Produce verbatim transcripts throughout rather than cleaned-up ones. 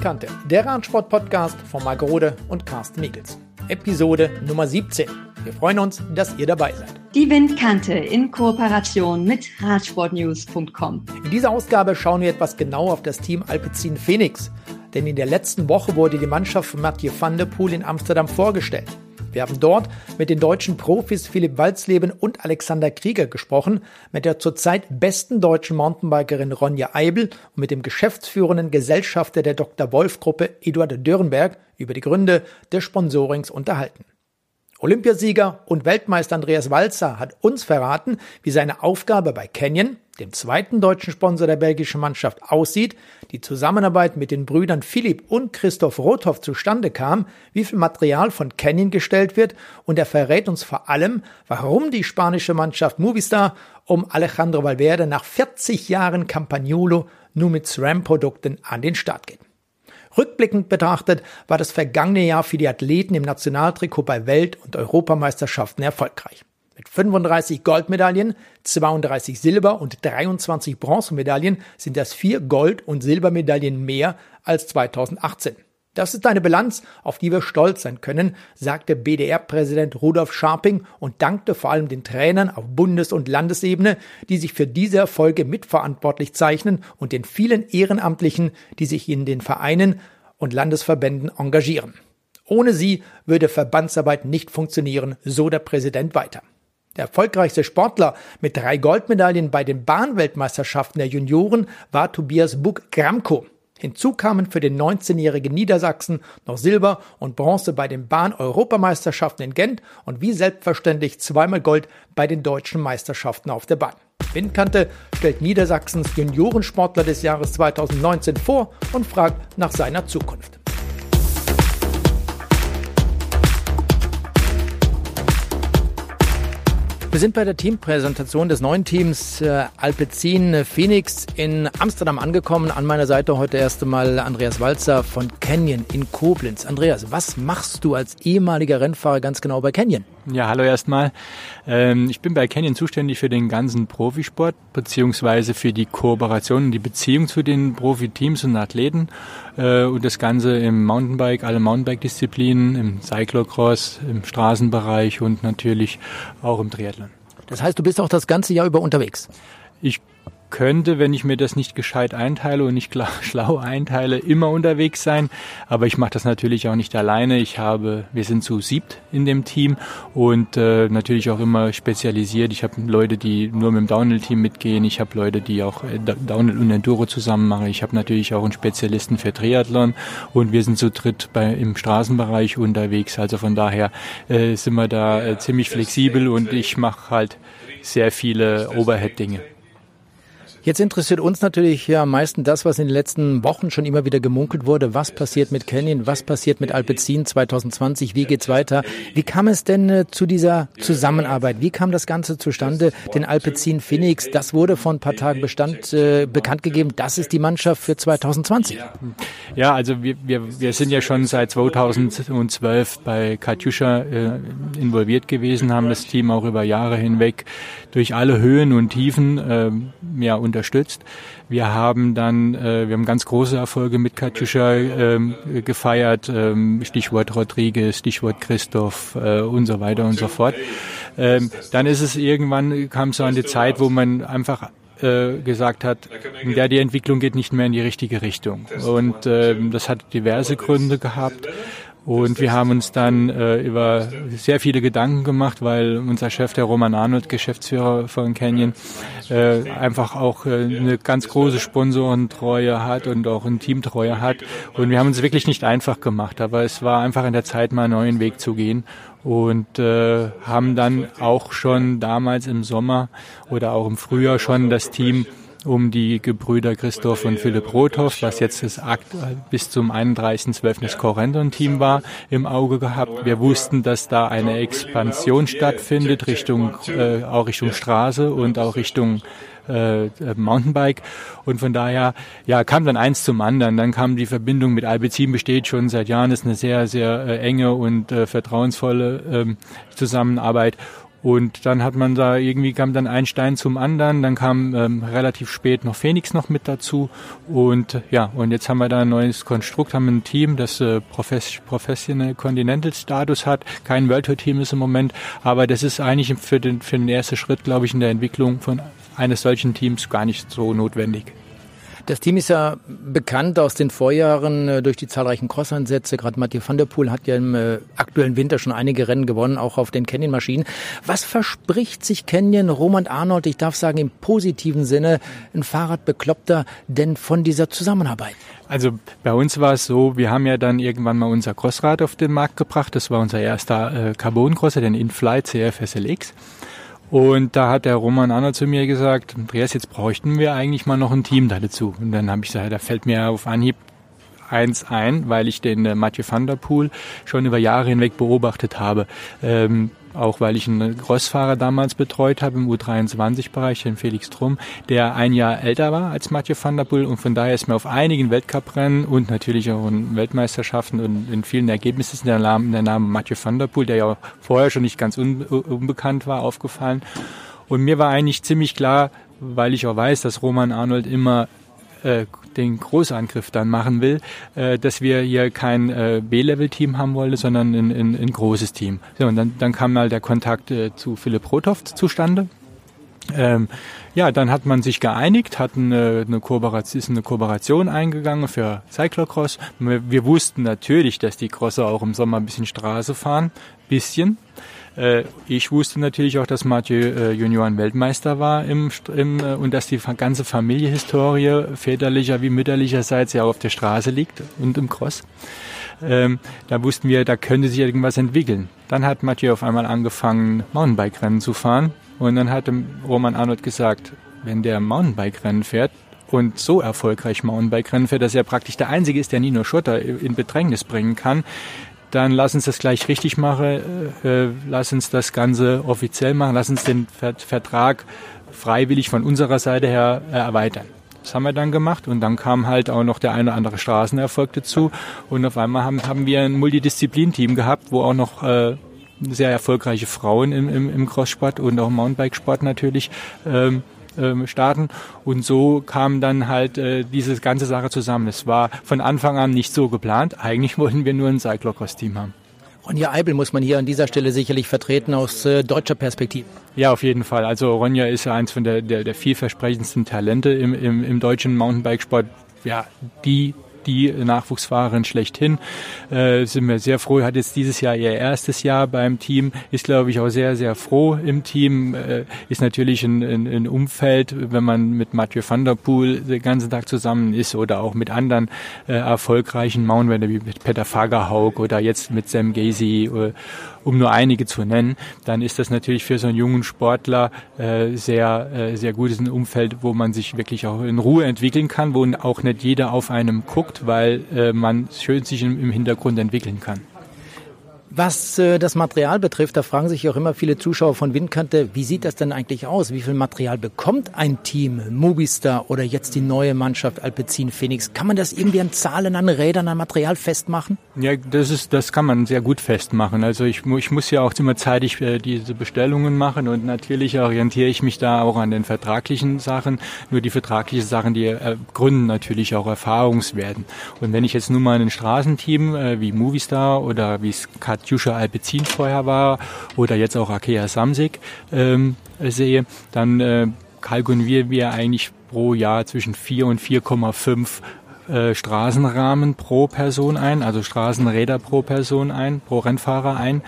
Windkante, der Radsport-Podcast von Marco Rode und Carsten Niegels. Episode Nummer siebzehn. Wir freuen uns, dass ihr dabei seid. Die Windkante in Kooperation mit Radsportnews punkt com. In dieser Ausgabe schauen wir etwas genauer auf das Team Alpecin-Fenix. Denn in der letzten Woche wurde die Mannschaft von Mathieu van der Poel in Amsterdam vorgestellt. Wir haben dort mit den deutschen Profis Philipp Walsleben und Alexander Krieger gesprochen, mit der zurzeit besten deutschen Mountainbikerin Ronja Eibel und mit dem geschäftsführenden Gesellschafter der Doktor Wolff Gruppe Eduard Dürrenberg über die Gründe des Sponsorings unterhalten. Olympiasieger und Weltmeister Andreas Walzer hat uns verraten, wie seine Aufgabe bei Canyon, dem zweiten deutschen Sponsor der belgischen Mannschaft, aussieht, die Zusammenarbeit mit den Brüdern Philipp und Christoph Roodhooft zustande kam, wie viel Material von Canyon gestellt wird, und er verrät uns vor allem, warum die spanische Mannschaft Movistar um Alejandro Valverde nach vierzig Jahren Campagnolo nur mit SRAM-Produkten an den Start geht. Rückblickend betrachtet war das vergangene Jahr für die Athleten im Nationaltrikot bei Welt- und Europameisterschaften erfolgreich. Mit fünfunddreißig Goldmedaillen, zweiunddreißig Silber- und dreiundzwanzig Bronzemedaillen sind das vier Gold- und Silbermedaillen mehr als zweitausendachtzehn. Das ist eine Bilanz, auf die wir stolz sein können, sagte B D R-Präsident Rudolf Scharping und dankte vor allem den Trainern auf Bundes- und Landesebene, die sich für diese Erfolge mitverantwortlich zeichnen, und den vielen Ehrenamtlichen, die sich in den Vereinen und Landesverbänden engagieren. Ohne sie würde Verbandsarbeit nicht funktionieren, so der Präsident weiter. Der erfolgreichste Sportler mit drei Goldmedaillen bei den Bahnweltmeisterschaften der Junioren war Tobias Buck-Gramko. Hinzu kamen für den neunzehnjährigen Niedersachsen noch Silber und Bronze bei den Bahn-Europameisterschaften in Gent und wie selbstverständlich zweimal Gold bei den deutschen Meisterschaften auf der Bahn. Windkante stellt Niedersachsens Juniorensportler des Jahres zweitausendneunzehn vor und fragt nach seiner Zukunft. Wir sind bei der Teampräsentation des neuen Teams äh, Alpecin-Fenix in Amsterdam angekommen. An meiner Seite heute erst einmal Andreas Walzer von Canyon in Koblenz. Andreas, was machst du als ehemaliger Rennfahrer ganz genau bei Canyon? Ja, hallo erstmal. Ähm, ich bin bei Canyon zuständig für den ganzen Profisport beziehungsweise für die Kooperation und die Beziehung zu den Profiteams und Athleten äh, und das Ganze im Mountainbike, alle Mountainbike-Disziplinen, im Cyclocross, im Straßenbereich und natürlich auch im Triathlon. Das heißt, du bist auch das ganze Jahr über unterwegs? Ich könnte, wenn ich mir das nicht gescheit einteile und nicht schlau einteile, immer unterwegs sein. Aber ich mache das natürlich auch nicht alleine. Ich habe, wir sind zu siebt in dem Team und äh, natürlich auch immer spezialisiert. Ich habe Leute, die nur mit dem Downhill-Team mitgehen. Ich habe Leute, die auch äh, Downhill und Enduro zusammen machen. Ich habe natürlich auch einen Spezialisten für Triathlon und wir sind zu dritt bei, im Straßenbereich unterwegs. Also von daher äh, sind wir da äh, ziemlich flexibel und ich mache halt sehr viele Overhead-Dinge. Jetzt interessiert uns natürlich ja am meisten das, was in den letzten Wochen schon immer wieder gemunkelt wurde. Was passiert mit Canyon? Was passiert mit Alpecin zwanzig zwanzig? Wie geht's weiter? Wie kam es denn äh, zu dieser Zusammenarbeit? Wie kam das Ganze zustande? Den Alpecin-Fenix, das wurde vor ein paar Tagen bestand, äh, bekannt gegeben. Das ist die Mannschaft für zwanzig zwanzig. Ja, also wir, wir, wir sind ja schon seit zweitausendzwölf bei Katusha äh, involviert gewesen, haben das Team auch über Jahre hinweg durch alle Höhen und Tiefen äh, ja, unterstützt. Wir haben dann, äh, wir haben ganz große Erfolge mit Katusha ähm, gefeiert, ähm, Stichwort Rodriguez, Stichwort Christoph äh, und so weiter und so fort. Ähm, dann ist es irgendwann, kam so eine Zeit, wo man einfach gesagt hat, ja, die Entwicklung geht nicht mehr in die richtige Richtung. Und äh, das hat diverse Gründe gehabt. Und wir haben uns dann äh, über sehr viele Gedanken gemacht, weil unser Chef, der Roman Arnold, Geschäftsführer von Canyon, äh, einfach auch äh, eine ganz große Sponsorentreue hat und auch eine Teamtreue hat. Und wir haben uns wirklich nicht einfach gemacht, aber es war einfach an der Zeit, mal einen neuen Weg zu gehen. Und äh, haben dann auch schon damals im Sommer oder auch im Frühjahr schon das Team um die Gebrüder Christoph und Philipp Roodhooft, was jetzt das Akt bis zum einunddreißigsten zwölften das Corendon-Team war, im Auge gehabt. Wir wussten, dass da eine Expansion stattfindet, Richtung äh, auch Richtung Straße und auch Richtung Äh, Mountainbike, und von daher ja kam dann eins zum anderen. Dann kam die Verbindung mit Alpecin, besteht schon seit Jahren, ist eine sehr, sehr äh, enge und äh, vertrauensvolle ähm, Zusammenarbeit, Und dann hat man da irgendwie, kam dann ein Stein zum anderen, dann kam ähm, relativ spät noch Phoenix noch mit dazu und ja, und jetzt haben wir da ein neues Konstrukt, haben ein Team, das äh, Profes- Professional Continental Status hat, kein World Tour Team ist im Moment, aber das ist eigentlich für den, für den ersten Schritt, glaube ich, in der Entwicklung von eines solchen Teams gar nicht so notwendig. Das Team ist ja bekannt aus den Vorjahren durch die zahlreichen Cross-Einsätze. Gerade Mathieu van der Poel hat ja im aktuellen Winter schon einige Rennen gewonnen, auch auf den Canyon-Maschinen. Was verspricht sich Canyon, Roman Arnold, ich darf sagen im positiven Sinne, ein Fahrradbekloppter, denn von dieser Zusammenarbeit? Also bei uns war es so, wir haben ja dann irgendwann mal unser Crossrad auf den Markt gebracht. Das war unser erster Carbon-Crosser, den In-Flight C F S L X. Und da hat der Roman Arnold zu mir gesagt, Andreas, jetzt bräuchten wir eigentlich mal noch ein Team da dazu. Und dann habe ich gesagt, da fällt mir auf Anhieb eins ein, weil ich den äh, Mathieu van der Poel schon über Jahre hinweg beobachtet habe. Ähm, auch weil ich einen Crossfahrer damals betreut habe im U dreiundzwanzig-Bereich, den Felix Trumm, der ein Jahr älter war als Mathieu van der Poel. Und von daher ist mir auf einigen Weltcuprennen und natürlich auch in Weltmeisterschaften und in vielen Ergebnissen der Name, Name Mathieu van der Poel, der ja vorher schon nicht ganz un, unbekannt war, aufgefallen. Und mir war eigentlich ziemlich klar, weil ich auch weiß, dass Roman Arnold immer den Großangriff dann machen will, dass wir hier kein B-Level-Team haben wollen, sondern ein, ein, ein großes Team. So, und dann, dann kam mal der Kontakt zu Philipp Roodhooft zustande. Ähm, ja, dann hat man sich geeinigt, hat eine, eine Kooperation, ist eine Kooperation eingegangen für Cyclocross. Wir, wir wussten natürlich, dass die Crosser auch im Sommer ein bisschen Straße fahren, bisschen. Ich wusste natürlich auch, dass Mathieu äh, Junioren Weltmeister war im, im, äh, und dass die ganze Familienhistorie väterlicher wie mütterlicherseits ja auf der Straße liegt und im Cross. Ähm, da wussten wir, da könnte sich irgendwas entwickeln. Dann hat Mathieu auf einmal angefangen, Mountainbike-Rennen zu fahren und dann hat Roman Arnold gesagt, wenn der Mountainbike-Rennen fährt und so erfolgreich Mountainbike-Rennen fährt, dass er praktisch der Einzige ist, der Nino Schurter in Bedrängnis bringen kann, dann lass uns das gleich richtig machen, äh, lass uns das Ganze offiziell machen, lass uns den Vertrag freiwillig von unserer Seite her äh, erweitern. Das haben wir dann gemacht und dann kam halt auch noch der ein oder andere Straßenerfolg dazu und auf einmal haben, haben wir ein Multidisziplin-Team gehabt, wo auch noch äh, sehr erfolgreiche Frauen im, im, im Cross-Sport und auch im Mountainbike-Sport natürlich ähm, starten und so kam dann halt äh, diese ganze Sache zusammen. Es war von Anfang an nicht so geplant. Eigentlich wollten wir nur ein Cyclocross-Team haben. Ronja Eibel muss man hier an dieser Stelle sicherlich vertreten aus äh, deutscher Perspektive. Ja, auf jeden Fall. Also Ronja ist eins von der, der, der vielversprechendsten Talente im, im, im deutschen Mountainbikesport. Ja, die die Nachwuchsfahrerin schlechthin. Äh, sind wir sehr froh, hat jetzt dieses Jahr ihr erstes Jahr beim Team, ist glaube ich auch sehr, sehr froh im Team, äh, ist natürlich ein, ein, ein Umfeld, wenn man mit Mathieu van der Poel den ganzen Tag zusammen ist oder auch mit anderen äh, erfolgreichen Mountainbikern wie mit Peter Fagerhaug oder jetzt mit Sam Gaze, oder, um nur einige zu nennen, dann ist das natürlich für so einen jungen Sportler äh, sehr, äh, sehr gut, ist ein Umfeld, wo man sich wirklich auch in Ruhe entwickeln kann, wo auch nicht jeder auf einem guckt, weil äh, man schön sich im, im Hintergrund entwickeln kann. Was äh, das Material betrifft, da fragen sich auch immer viele Zuschauer von Windkante, wie sieht das denn eigentlich aus? Wie viel Material bekommt ein Team, Movistar oder jetzt die neue Mannschaft Alpecin-Fenix? Kann man das irgendwie an Zahlen, an Rädern, an Material festmachen? Ja, das ist, das kann man sehr gut festmachen. Also ich, ich muss ja auch immer zeitig äh, diese Bestellungen machen und natürlich orientiere ich mich da auch an den vertraglichen Sachen. Nur die vertraglichen Sachen, die äh, gründen natürlich auch Erfahrungswerten. Und wenn ich jetzt nun mal ein Straßenteam äh, wie Movistar oder wie Katusha Alpecin vorher war oder jetzt auch Akea Samsic ähm, sehe, dann äh, kalkulieren wir eigentlich pro Jahr zwischen vier und vier Komma fünf äh, Straßenrahmen pro Person ein, also Straßenräder pro Person ein, pro Rennfahrer ein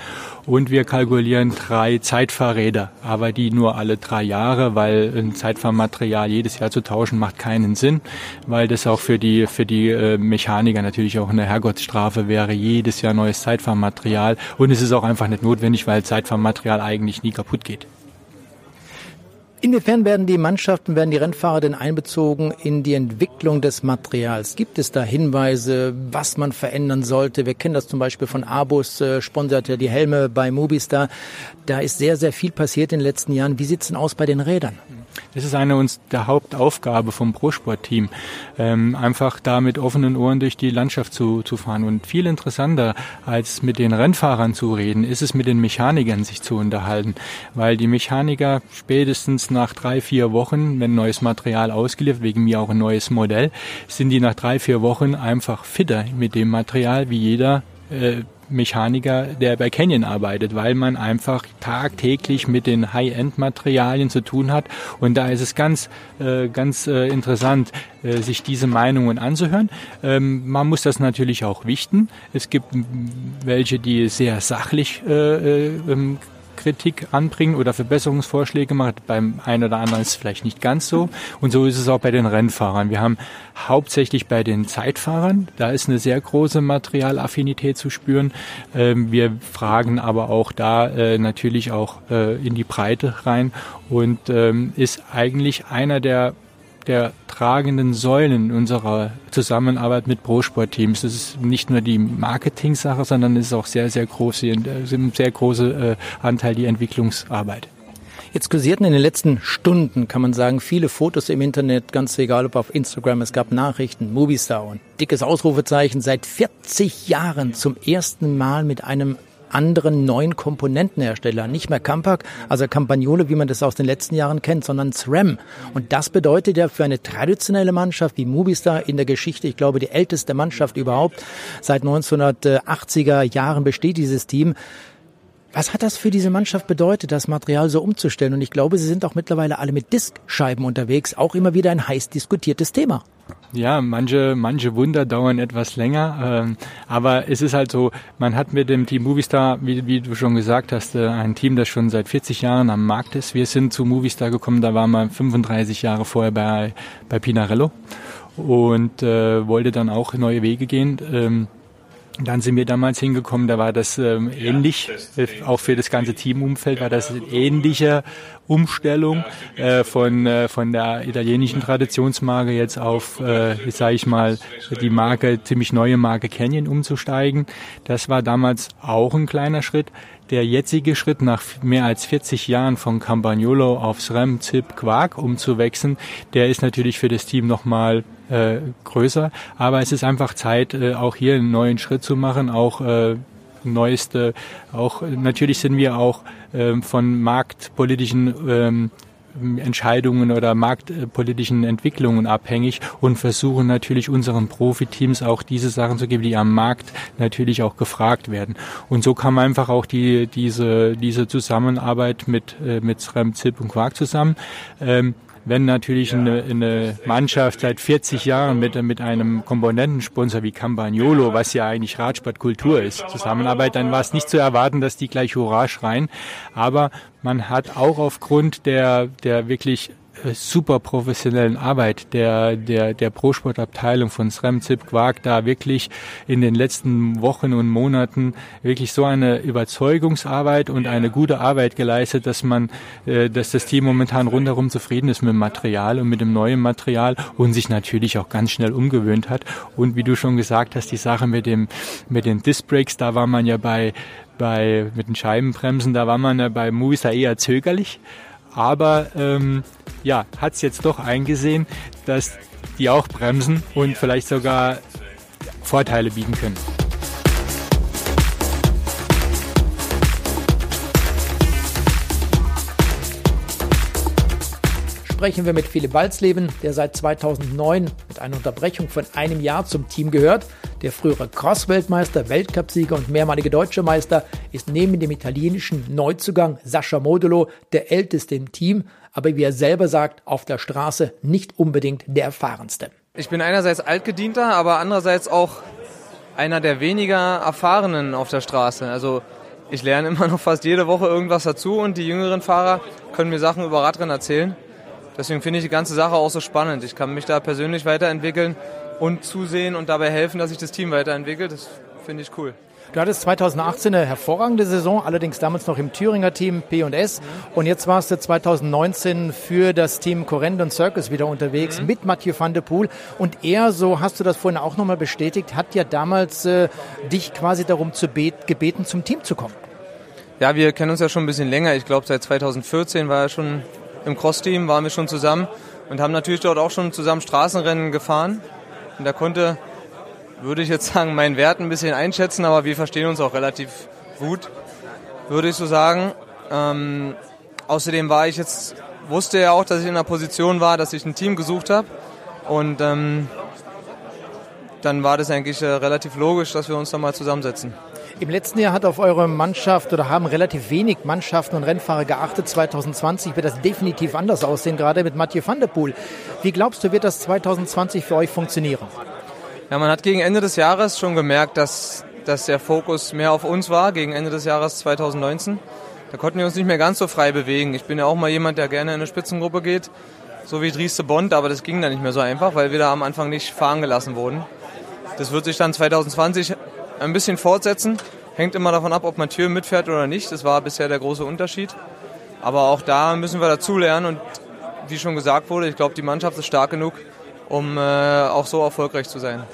und wir kalkulieren drei Zeitfahrräder, aber die nur alle drei Jahre, weil ein Zeitfahrmaterial jedes Jahr zu tauschen macht keinen Sinn, weil das auch für die für die äh, Mechaniker natürlich auch eine Herrgottsstrafe wäre, jedes Jahr neues Zeitfahrmaterial und es ist auch einfach nicht notwendig, weil Zeitfahrmaterial eigentlich nie kaputt geht. Inwiefern werden die Mannschaften, werden die Rennfahrer denn einbezogen in die Entwicklung des Materials? Gibt es da Hinweise, was man verändern sollte? Wir kennen das zum Beispiel von Abus, äh, sponsert ja die Helme bei Movistar. Da ist sehr, sehr viel passiert in den letzten Jahren. Wie sieht's denn aus bei den Rädern? Das ist eine uns der Hauptaufgabe vom ProSport-Team, ähm, einfach da mit offenen Ohren durch die Landschaft zu, zu fahren. Und viel interessanter, als mit den Rennfahrern zu reden, ist es mit den Mechanikern sich zu unterhalten, weil die Mechaniker spätestens nach drei, vier Wochen, wenn neues Material ausgeliefert, wegen mir auch ein neues Modell, sind die nach drei, vier Wochen einfach fitter mit dem Material wie jeder äh, Mechaniker, der bei Canyon arbeitet, weil man einfach tagtäglich mit den High-End-Materialien zu tun hat. Und da ist es ganz, äh, ganz äh, interessant, äh, sich diese Meinungen anzuhören. Ähm, man muss das natürlich auch wichten. Es gibt welche, die sehr sachlich äh, ähm, Kritik anbringen oder Verbesserungsvorschläge machen. Beim einen oder anderen ist es vielleicht nicht ganz so. Und so ist es auch bei den Rennfahrern. Wir haben hauptsächlich bei den Zeitfahrern, da ist eine sehr große Materialaffinität zu spüren. Wir fragen aber auch da natürlich auch in die Breite rein und ist eigentlich einer der der tragenden Säulen unserer Zusammenarbeit mit ProSport-Teams. Das ist nicht nur die Marketing-Sache, sondern es ist auch sehr, sehr groß, ein sehr großer Anteil die Entwicklungsarbeit. Jetzt kursierten in den letzten Stunden, kann man sagen, viele Fotos im Internet, ganz egal ob auf Instagram, es gab Nachrichten, Movistar und dickes Ausrufezeichen, seit vierzig Jahren zum ersten Mal mit einem anderen neuen Komponentenhersteller. Nicht mehr Campac, also Campagnolo, wie man das aus den letzten Jahren kennt, sondern SRAM. Und das bedeutet ja für eine traditionelle Mannschaft wie Movistar in der Geschichte, ich glaube, die älteste Mannschaft überhaupt, seit neunzehnhundertachtziger Jahren besteht dieses Team. Was hat das für diese Mannschaft bedeutet, das Material so umzustellen? Und ich glaube, sie sind auch mittlerweile alle mit Diskscheiben unterwegs, auch immer wieder ein heiß diskutiertes Thema. Ja, manche manche Wunder dauern etwas länger, ähm, aber es ist halt so, man hat mit dem Team Movistar, wie, wie du schon gesagt hast, äh, ein Team, das schon seit vierzig Jahren am Markt ist. Wir sind zu Movistar gekommen, da waren wir fünfunddreißig Jahre vorher bei bei Pinarello und äh, wollte dann auch neue Wege gehen. Ähm, Dann sind wir damals hingekommen, da war das ähm, ähnlich, auch für das ganze Teamumfeld war das eine ähnliche Umstellung äh, von äh, von der italienischen Traditionsmarke jetzt auf, äh, sage ich mal, die Marke, ziemlich neue Marke Canyon umzusteigen. Das war damals auch ein kleiner Schritt. Der jetzige Schritt nach mehr als vierzig Jahren von Campagnolo auf SRAM, Zip, Quark umzuwechseln, der ist natürlich für das Team nochmal äh, größer. Aber es ist einfach Zeit, äh, auch hier einen neuen Schritt zu machen, auch äh, neueste, auch natürlich sind wir auch äh, von marktpolitischen ähm, Entscheidungen oder marktpolitischen Entwicklungen abhängig und versuchen natürlich unseren Profiteams auch diese Sachen zu geben, die am Markt natürlich auch gefragt werden. Und so kam einfach auch die diese diese Zusammenarbeit mit mit SRAM, Zip und Quark zusammen. Ähm, Wenn natürlich eine, eine Mannschaft seit vierzig Jahren mit, mit einem Komponentensponsor wie Campagnolo, was ja eigentlich Radsportkultur ist, Zusammenarbeit, dann war es nicht zu erwarten, dass die gleich Hurra schreien. Aber man hat auch aufgrund der, der wirklich super professionellen Arbeit der, der, der ProSport-Abteilung von SRAM, Zip, Quark da wirklich in den letzten Wochen und Monaten wirklich so eine Überzeugungsarbeit und eine gute Arbeit geleistet, dass man, dass das Team momentan rundherum zufrieden ist mit dem Material und mit dem neuen Material und sich natürlich auch ganz schnell umgewöhnt hat. Und wie du schon gesagt hast, die Sache mit dem, mit den Disc-Brakes, da war man ja bei, bei, mit den Scheibenbremsen, da war man ja bei Movistar eher zögerlich. Aber ähm, ja, hat es jetzt doch eingesehen, dass die auch bremsen und vielleicht sogar Vorteile bieten können. Sprechen wir mit Philipp Walsleben, der seit zweitausendneun mit einer Unterbrechung von einem Jahr zum Team gehört. Der frühere Cross-Weltmeister, Weltcupsieger und mehrmalige deutsche Meister ist neben dem italienischen Neuzugang Sascha Modolo der älteste im Team, aber wie er selber sagt, auf der Straße nicht unbedingt der erfahrenste. Ich bin einerseits altgedienter, aber andererseits auch einer der weniger erfahrenen auf der Straße. Also ich lerne immer noch fast jede Woche irgendwas dazu und die jüngeren Fahrer können mir Sachen über Radrennen erzählen. Deswegen finde ich die ganze Sache auch so spannend. Ich kann mich da persönlich weiterentwickeln und zusehen und dabei helfen, dass sich das Team weiterentwickelt. Das finde ich cool. Du hattest zweitausendachtzehn eine hervorragende Saison, allerdings damals noch im Thüringer Team P und S. Mhm. Und jetzt warst du zweitausendneunzehn für das Team Corendon Circus wieder unterwegs, mhm, mit Mathieu van der Poel. Und er, so hast du das vorhin auch nochmal bestätigt, hat ja damals äh, dich quasi darum zu bet- gebeten, zum Team zu kommen. Ja, wir kennen uns ja schon ein bisschen länger. Ich glaube, seit zweitausendvierzehn war er schon im Cross-Team waren wir schon zusammen und haben natürlich dort auch schon zusammen Straßenrennen gefahren. Und da konnte, würde ich jetzt sagen, meinen Wert ein bisschen einschätzen, aber wir verstehen uns auch relativ gut, würde ich so sagen. Ähm, außerdem war ich jetzt, wusste ja auch, dass ich in einer Position war, dass ich ein Team gesucht habe. Und ähm, dann war das eigentlich äh, relativ logisch, dass wir uns dann mal zusammensetzen. Im letzten Jahr hat auf eure Mannschaft oder haben relativ wenig Mannschaften und Rennfahrer geachtet. zwanzig zwanzig wird das definitiv anders aussehen, gerade mit Mathieu van der Poel. Wie glaubst du, wird das zwanzig zwanzig für euch funktionieren? Ja, man hat gegen Ende des Jahres schon gemerkt, dass, dass der Fokus mehr auf uns war, gegen Ende des Jahres zwanzig neunzehn. Da konnten wir uns nicht mehr ganz so frei bewegen. Ich bin ja auch mal jemand, der gerne in eine Spitzengruppe geht, so wie Dries de Bont, aber das ging dann nicht mehr so einfach, weil wir da am Anfang nicht fahren gelassen wurden. Das wird sich dann zwanzig zwanzig ein bisschen fortsetzen. Hängt immer davon ab, ob Mathieu mitfährt oder nicht. Das war bisher der große Unterschied. Aber auch da müssen wir dazulernen. Und wie schon gesagt wurde, ich glaube, die Mannschaft ist stark genug, um äh, auch so erfolgreich zu sein.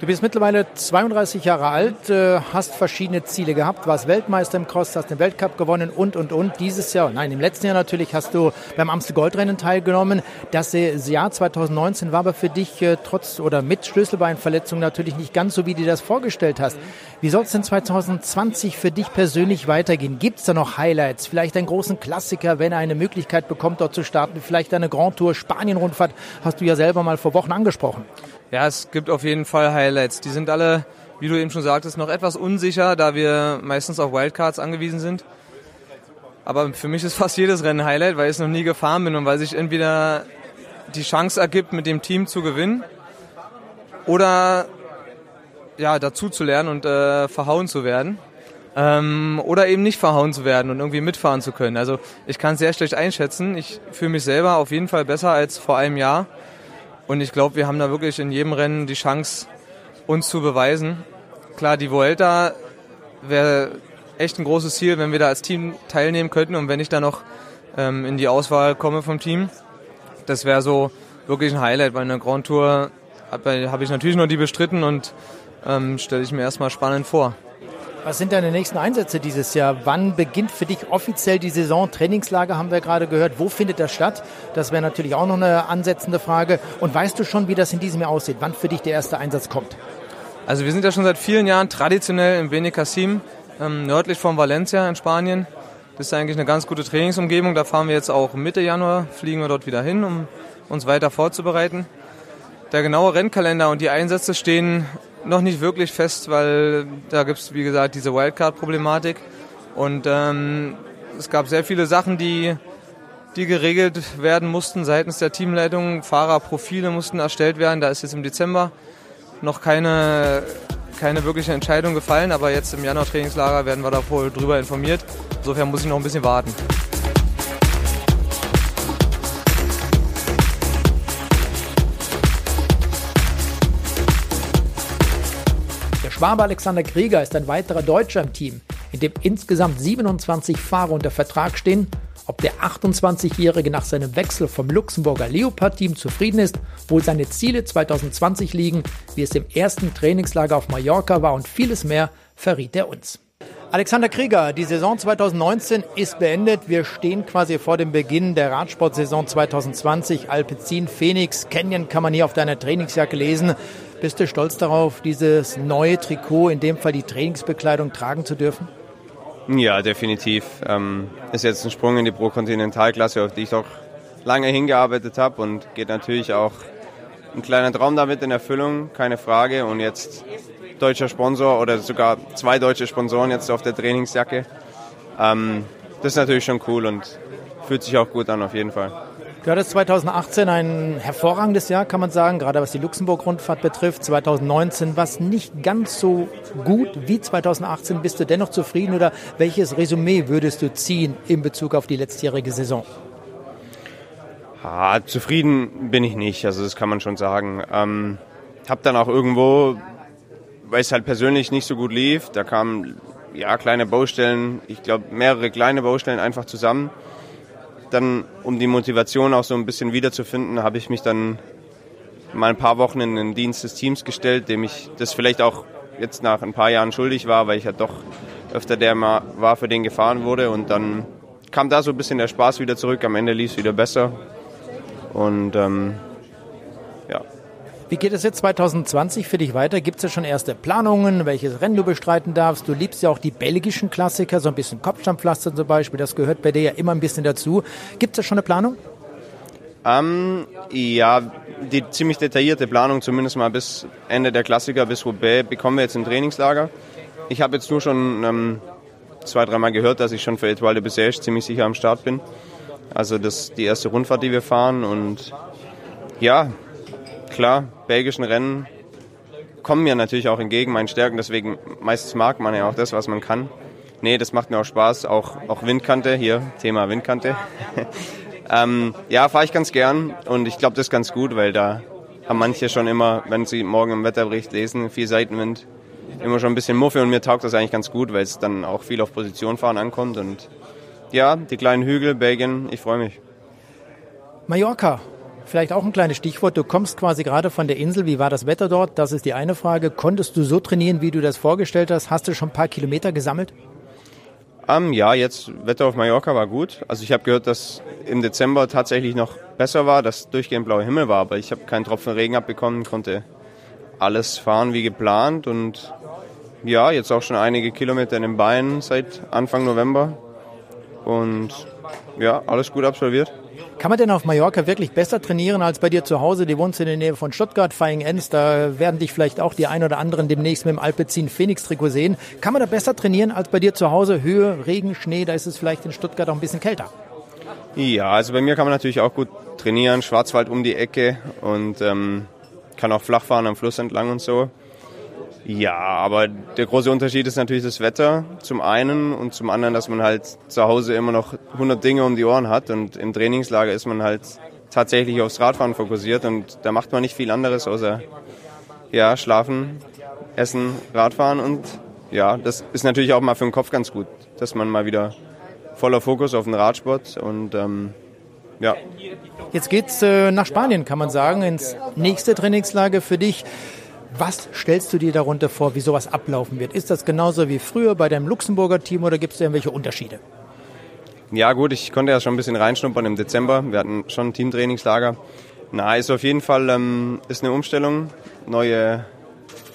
Du bist mittlerweile zweiunddreißig Jahre alt, äh, hast verschiedene Ziele gehabt, warst Weltmeister im Cross, hast den Weltcup gewonnen und, und, und. Dieses Jahr, nein, im letzten Jahr natürlich, hast du beim Amstel-Gold-Rennen teilgenommen. Das Jahr zwanzig neunzehn war aber für dich äh, trotz oder mit Schlüsselbeinverletzung natürlich nicht ganz so, wie du dir das vorgestellt hast. Wie soll es denn zwanzig zwanzig für dich persönlich weitergehen? Gibt es da noch Highlights? Vielleicht einen großen Klassiker, wenn er eine Möglichkeit bekommt, dort zu starten? Vielleicht eine Grand Tour, Spanien-Rundfahrt, hast du ja selber mal vor Wochen angesprochen. Ja, es gibt auf jeden Fall Highlights. Die sind alle, wie du eben schon sagtest, noch etwas unsicher, da wir meistens auf Wildcards angewiesen sind. Aber für mich ist fast jedes Rennen ein Highlight, weil ich es noch nie gefahren bin und weil sich entweder die Chance ergibt, mit dem Team zu gewinnen oder ja, dazu zu lernen und äh, verhauen zu werden. Ähm, oder eben nicht verhauen zu werden und irgendwie mitfahren zu können. Also ich kann es sehr schlecht einschätzen. Ich fühle mich selber auf jeden Fall besser als vor einem Jahr. Und ich glaube, wir haben da wirklich in jedem Rennen die Chance, uns zu beweisen. Klar, die Vuelta wäre echt ein großes Ziel, wenn wir da als Team teilnehmen könnten und wenn ich da noch ähm, in die Auswahl komme vom Team. Das wäre so wirklich ein Highlight. Bei einer Grand Tour habe hab ich natürlich noch die bestritten und ähm, stelle ich mir erstmal spannend vor. Was sind deine nächsten Einsätze dieses Jahr? Wann beginnt für dich offiziell die Saison? Trainingslager haben wir gerade gehört. Wo findet das statt? Das wäre natürlich auch noch eine ansetzende Frage. Und weißt du schon, wie das in diesem Jahr aussieht? Wann für dich der erste Einsatz kommt? Also wir sind ja schon seit vielen Jahren traditionell in Benicassim, ähm, nördlich von Valencia in Spanien. Das ist eigentlich eine ganz gute Trainingsumgebung. Da fahren wir jetzt auch Mitte Januar, fliegen wir dort wieder hin, um uns weiter vorzubereiten. Der genaue Rennkalender und die Einsätze stehen noch nicht wirklich fest, weil da gibt es, wie gesagt, diese Wildcard-Problematik. Und ähm, es gab sehr viele Sachen, die, die geregelt werden mussten seitens der Teamleitung. Fahrerprofile mussten erstellt werden. Da ist jetzt im Dezember noch keine, keine wirkliche Entscheidung gefallen. Aber jetzt im Januar-Trainingslager werden wir da wohl drüber informiert. Insofern muss ich noch ein bisschen warten. Schwabe Alexander Krieger ist ein weiterer Deutscher im Team, in dem insgesamt siebenundzwanzig Fahrer unter Vertrag stehen. Ob der achtundzwanzigjährige nach seinem Wechsel vom Luxemburger Leopard-Team zufrieden ist, wo seine Ziele zwanzig zwanzig liegen, wie es im ersten Trainingslager auf Mallorca war und vieles mehr, verriet er uns. Alexander Krieger, die Saison zwanzig neunzehn ist beendet. Wir stehen quasi vor dem Beginn der Radsportsaison zwanzig zwanzig. Alpecin-Fenix, Canyon kann man hier auf deiner Trainingsjacke lesen. Bist du stolz darauf, dieses neue Trikot, in dem Fall die Trainingsbekleidung, tragen zu dürfen? Ja, definitiv. Ähm, ist jetzt ein Sprung in die Pro-Kontinentalklasse, auf die ich auch lange hingearbeitet habe. Und geht natürlich auch ein kleiner Traum damit in Erfüllung, keine Frage. Und jetzt deutscher Sponsor oder sogar zwei deutsche Sponsoren jetzt auf der Trainingsjacke. Ähm, das ist natürlich schon cool und fühlt sich auch gut an, auf jeden Fall. Du hattest zwanzig achtzehn ein hervorragendes Jahr, kann man sagen, gerade was die Luxemburg-Rundfahrt betrifft. zwanzig neunzehn war es nicht ganz so gut wie zwanzig achtzehn. Bist du dennoch zufrieden oder welches Resümee würdest du ziehen in Bezug auf die letztjährige Saison? Ah, zufrieden bin ich nicht, also das kann man schon sagen. Ähm, hab dann auch irgendwo, weil es halt persönlich nicht so gut lief. Da kamen ja kleine Baustellen, ich glaube mehrere kleine Baustellen einfach zusammen. Dann, um die Motivation auch so ein bisschen wiederzufinden, habe ich mich dann mal ein paar Wochen in den Dienst des Teams gestellt, dem ich das vielleicht auch jetzt nach ein paar Jahren schuldig war, weil ich ja doch öfter der war, für den gefahren wurde. Und dann kam da so ein bisschen der Spaß wieder zurück. Am Ende lief es wieder besser. Und ähm, ja. Wie geht es jetzt zwanzig zwanzig für dich weiter? Gibt es ja schon erste Planungen, welches Rennen du bestreiten darfst? Du liebst ja auch die belgischen Klassiker, so ein bisschen Kopfsteinpflaster zum Beispiel. Das gehört bei dir ja immer ein bisschen dazu. Gibt es da schon eine Planung? Ähm, ja, die ziemlich detaillierte Planung, zumindest mal bis Ende der Klassiker, bis Roubaix, bekommen wir jetzt im Trainingslager. Ich habe jetzt nur schon ähm, zwei, dreimal gehört, dass ich schon für Etoile de Bessèges ziemlich sicher am Start bin. Also das die erste Rundfahrt, die wir fahren. Und ja, klar, belgischen Rennen kommen mir natürlich auch entgegen, meinen Stärken. Deswegen meistens mag man ja auch das, was man kann. Nee, das macht mir auch Spaß. Auch, auch Windkante hier, Thema Windkante. ähm, ja, fahre ich ganz gern. Und ich glaube, das ist ganz gut, weil da haben manche schon immer, wenn sie morgen im Wetterbericht lesen, viel Seitenwind, immer schon ein bisschen Muffe. Und mir taugt das eigentlich ganz gut, weil es dann auch viel auf Position fahren ankommt. Und ja, die kleinen Hügel, Belgien, ich freue mich. Mallorca, vielleicht auch ein kleines Stichwort. Du kommst quasi gerade von der Insel. Wie war das Wetter dort? Das ist die eine Frage. Konntest du so trainieren, wie du das vorgestellt hast? Hast du schon ein paar Kilometer gesammelt? Um, ja, jetzt Wetter auf Mallorca war gut. Also ich habe gehört, dass im Dezember tatsächlich noch besser war, dass durchgehend blauer Himmel war. Aber ich habe keinen Tropfen Regen abbekommen, konnte alles fahren wie geplant. Und ja, jetzt auch schon einige Kilometer in den Beinen seit Anfang November. Und ja, alles gut absolviert. Kann man denn auf Mallorca wirklich besser trainieren als bei dir zu Hause? Du wohnst in der Nähe von Stuttgart, Feying-Enz. Da werden dich vielleicht auch die ein oder anderen demnächst mit dem Alpecin-Fenix-Trikot sehen. Kann man da besser trainieren als bei dir zu Hause? Höhe, Regen, Schnee, da ist es vielleicht in Stuttgart auch ein bisschen kälter. Ja, also bei mir kann man natürlich auch gut trainieren. Schwarzwald um die Ecke und ähm, kann auch flach fahren am Fluss entlang und so. Ja, aber der große Unterschied ist natürlich das Wetter zum einen und zum anderen, dass man halt zu Hause immer noch hundert Dinge um die Ohren hat und im Trainingslager ist man halt tatsächlich aufs Radfahren fokussiert und da macht man nicht viel anderes außer ja, schlafen, essen, Radfahren und ja, das ist natürlich auch mal für den Kopf ganz gut, dass man mal wieder voller Fokus auf den Radsport und ähm, ja. Jetzt geht's äh, nach Spanien, kann man sagen, ins nächste Trainingslager für dich. Was stellst du dir darunter vor, wie sowas ablaufen wird? Ist das genauso wie früher bei deinem Luxemburger Team oder gibt es irgendwelche Unterschiede? Ja gut, ich konnte ja schon ein bisschen reinschnuppern im Dezember. Wir hatten schon ein Teamtrainingslager. Na, ist auf jeden Fall ähm, ist eine Umstellung. Neue,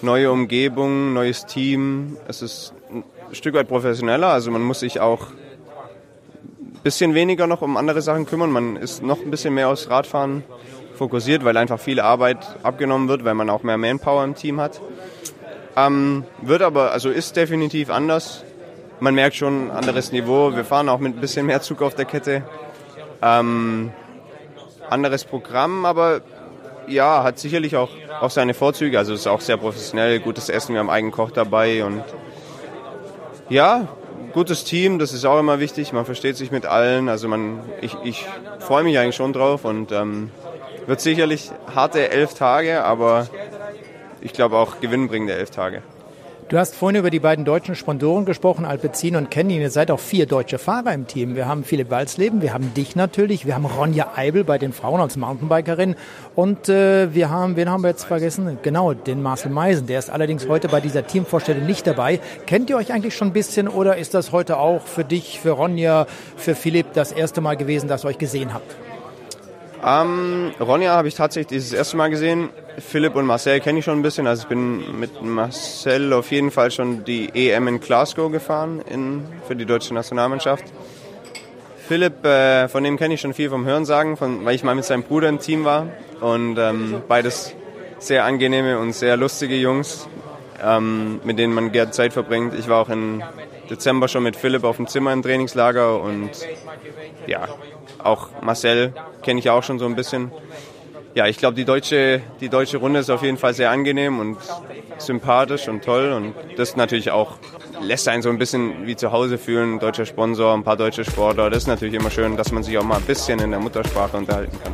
neue Umgebung, neues Team. Es ist ein Stück weit professioneller. Also man muss sich auch ein bisschen weniger noch um andere Sachen kümmern. Man ist noch ein bisschen mehr aufs Radfahren fokussiert, weil einfach viel Arbeit abgenommen wird, weil man auch mehr Manpower im Team hat. Ähm, wird aber, also ist definitiv anders. Man merkt schon ein anderes Niveau. Wir fahren auch mit ein bisschen mehr Zug auf der Kette. Ähm, anderes Programm, aber ja, hat sicherlich auch, auch seine Vorzüge. Also ist auch sehr professionell, gutes Essen, wir haben eigenen Koch dabei und ja, gutes Team, das ist auch immer wichtig. Man versteht sich mit allen. Also man, ich, ich freue mich eigentlich schon drauf und ähm, wird sicherlich harte elf Tage, aber ich glaube auch gewinnbringende elf Tage. Du hast vorhin über die beiden deutschen Sponsoren gesprochen, Alpecin und Canyon. Ihr seid auch vier deutsche Fahrer im Team. Wir haben Philipp Walsleben, wir haben dich natürlich, wir haben Ronja Eibel bei den Frauen als Mountainbikerin und äh, wir haben, wen haben wir jetzt vergessen? Genau, den Marcel Meisen. Der ist allerdings heute bei dieser Teamvorstellung nicht dabei. Kennt ihr euch eigentlich schon ein bisschen oder ist das heute auch für dich, für Ronja, für Philipp das erste Mal gewesen, dass ihr euch gesehen habt? Ähm, Ronja habe ich tatsächlich das erste Mal gesehen. Philipp und Marcel kenne ich schon ein bisschen. Also ich bin mit Marcel auf jeden Fall schon die E M in Glasgow gefahren in, für die deutsche Nationalmannschaft. Philipp, äh, von dem kenne ich schon viel vom Hörensagen, von, weil ich mal mit seinem Bruder im Team war. Und ähm, beides sehr angenehme und sehr lustige Jungs, ähm, mit denen man gerne Zeit verbringt. Ich war auch im Dezember schon mit Philipp auf dem Zimmer im Trainingslager und ja, auch Marcel kenne ich auch schon so ein bisschen. Ja, ich glaube, die deutsche, die deutsche Runde ist auf jeden Fall sehr angenehm und sympathisch und toll. Und das natürlich auch lässt einen so ein bisschen wie zu Hause fühlen. Deutscher Sponsor, ein paar deutsche Sportler. Das ist natürlich immer schön, dass man sich auch mal ein bisschen in der Muttersprache unterhalten kann.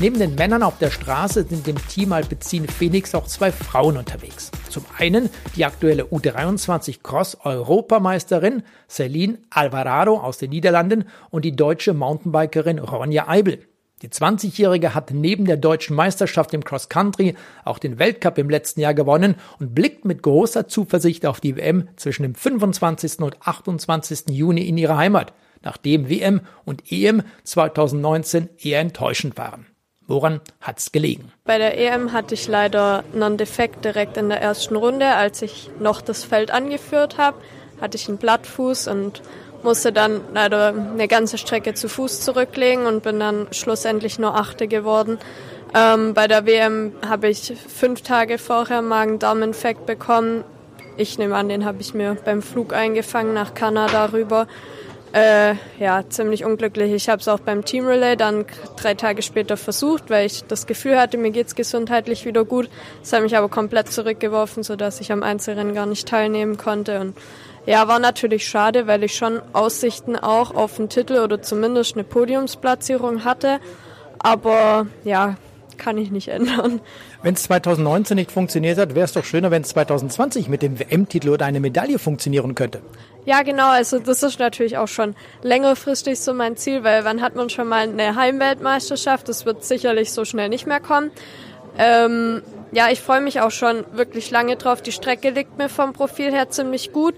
Neben den Männern auf der Straße sind im Team Alpecin-Fenix auch zwei Frauen unterwegs. Zum einen die aktuelle U dreiundzwanzig-Cross-Europameisterin Celine Alvarado aus den Niederlanden und die deutsche Mountainbikerin Ronja Eibel. Die zwanzigjährige hat neben der deutschen Meisterschaft im Cross-Country auch den Weltcup im letzten Jahr gewonnen und blickt mit großer Zuversicht auf die W M zwischen dem fünfundzwanzigsten und achtundzwanzigsten Juni in ihre Heimat, nachdem W M und E M zwanzig neunzehn eher enttäuschend waren. Woran hat's gelegen? Bei der E M hatte ich leider einen Defekt direkt in der ersten Runde. Als ich noch das Feld angeführt habe, hatte ich einen Blattfuß und musste dann leider eine ganze Strecke zu Fuß zurücklegen und bin dann schlussendlich nur Achte geworden. Ähm, bei der W M habe ich fünf Tage vorher Magen-Darm-Infekt bekommen. Ich nehme an, den habe ich mir beim Flug eingefangen nach Kanada rüber. Äh, ja, ziemlich unglücklich. Ich habe es auch beim Team Relay dann drei Tage später versucht, weil ich das Gefühl hatte, mir geht's gesundheitlich wieder gut. Das hat mich aber komplett zurückgeworfen, sodass ich am Einzelrennen gar nicht teilnehmen konnte. Und ja, war natürlich schade, weil ich schon Aussichten auch auf einen Titel oder zumindest eine Podiumsplatzierung hatte. Aber ja, kann ich nicht ändern. Wenn es zwanzig neunzehn nicht funktioniert hat, wäre es doch schöner, wenn es zwanzig zwanzig mit dem W M-Titel oder einer Medaille funktionieren könnte. Ja, genau. Also das ist natürlich auch schon längerfristig so mein Ziel, weil wann hat man schon mal eine Heimweltmeisterschaft? Das wird sicherlich so schnell nicht mehr kommen. Ähm, ja, ich freue mich auch schon wirklich lange drauf. Die Strecke liegt mir vom Profil her ziemlich gut.